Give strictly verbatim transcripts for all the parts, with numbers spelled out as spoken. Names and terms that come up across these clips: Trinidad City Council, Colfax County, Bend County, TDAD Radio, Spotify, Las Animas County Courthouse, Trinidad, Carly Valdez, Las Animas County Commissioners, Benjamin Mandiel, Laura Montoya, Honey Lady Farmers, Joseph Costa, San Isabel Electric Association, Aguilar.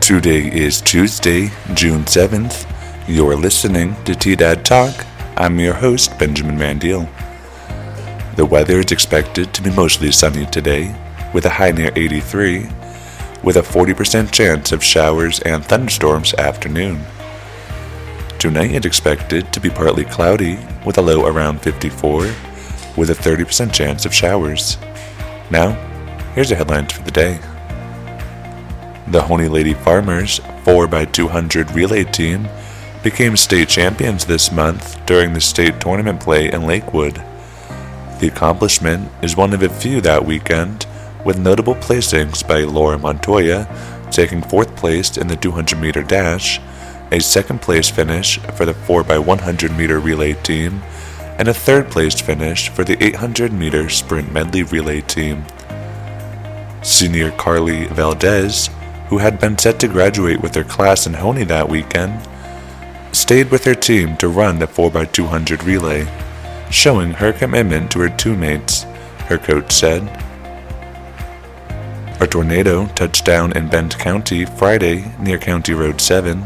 Today is Tuesday, June seventh. You're listening to T D A D Talk. I'm your host, Benjamin Mandiel. The weather is expected to be mostly sunny today, with a high near eighty-three, with a forty percent chance of showers and thunderstorms afternoon. Tonight it's expected to be partly cloudy, with a low around fifty-four, with a thirty percent chance of showers. Now, here's the headlines for the day. The Honey Lady Farmers four by two hundred relay team became state champions this month during the state tournament play in Lakewood. The accomplishment is one of a few that weekend, with notable placings by Laura Montoya taking fourth place in the two hundred meter dash, a second place finish for the four by one hundred meter relay team, and a third place finish for the eight hundred meter sprint medley relay team. Senior Carly Valdez, who had been set to graduate with her class in Honey that weekend, stayed with her team to run the four by two hundred relay, showing her commitment to her teammates, her coach said. A tornado touched down in Bend County Friday near County Road seven.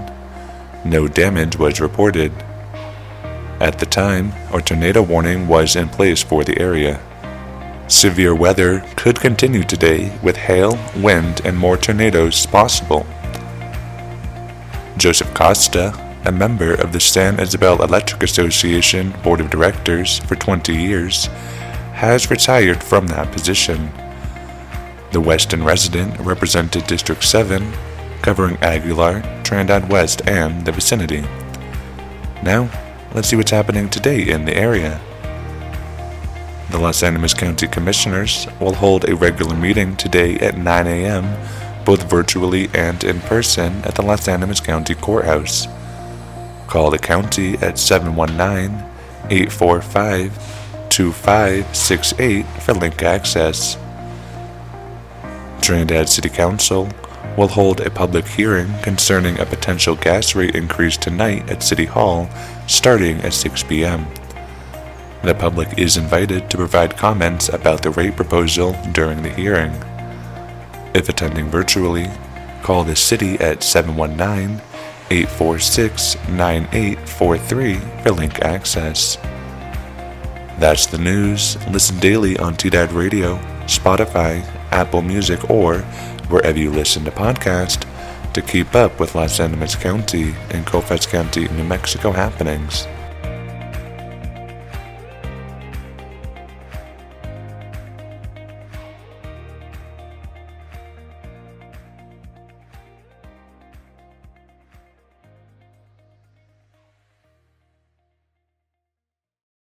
No damage was reported. At the time, a tornado warning was in place for the area. Severe weather could continue today with hail, wind, and more tornadoes possible. Joseph Costa, a member of the San Isabel Electric Association Board of Directors for twenty years, has retired from that position. The Weston resident represented District seven, covering Aguilar, Trinidad West, and the vicinity. Now, let's see what's happening today in the area. The Las Animas County Commissioners will hold a regular meeting today at nine a.m., both virtually and in person at the Las Animas County Courthouse. Call the county at seven one nine, eight four five, two five six eight for link access. Trinidad City Council will hold a public hearing concerning a potential gas rate increase tonight at City Hall starting at six p.m. The public is invited to provide comments about the rate proposal during the hearing. If attending virtually, call the city at seven one nine, eight four six, nine eight four three for link access. That's the news. Listen daily on T D A D Radio, Spotify, Apple Music, or wherever you listen to podcasts to keep up with Las Animas County and Colfax County, New Mexico happenings.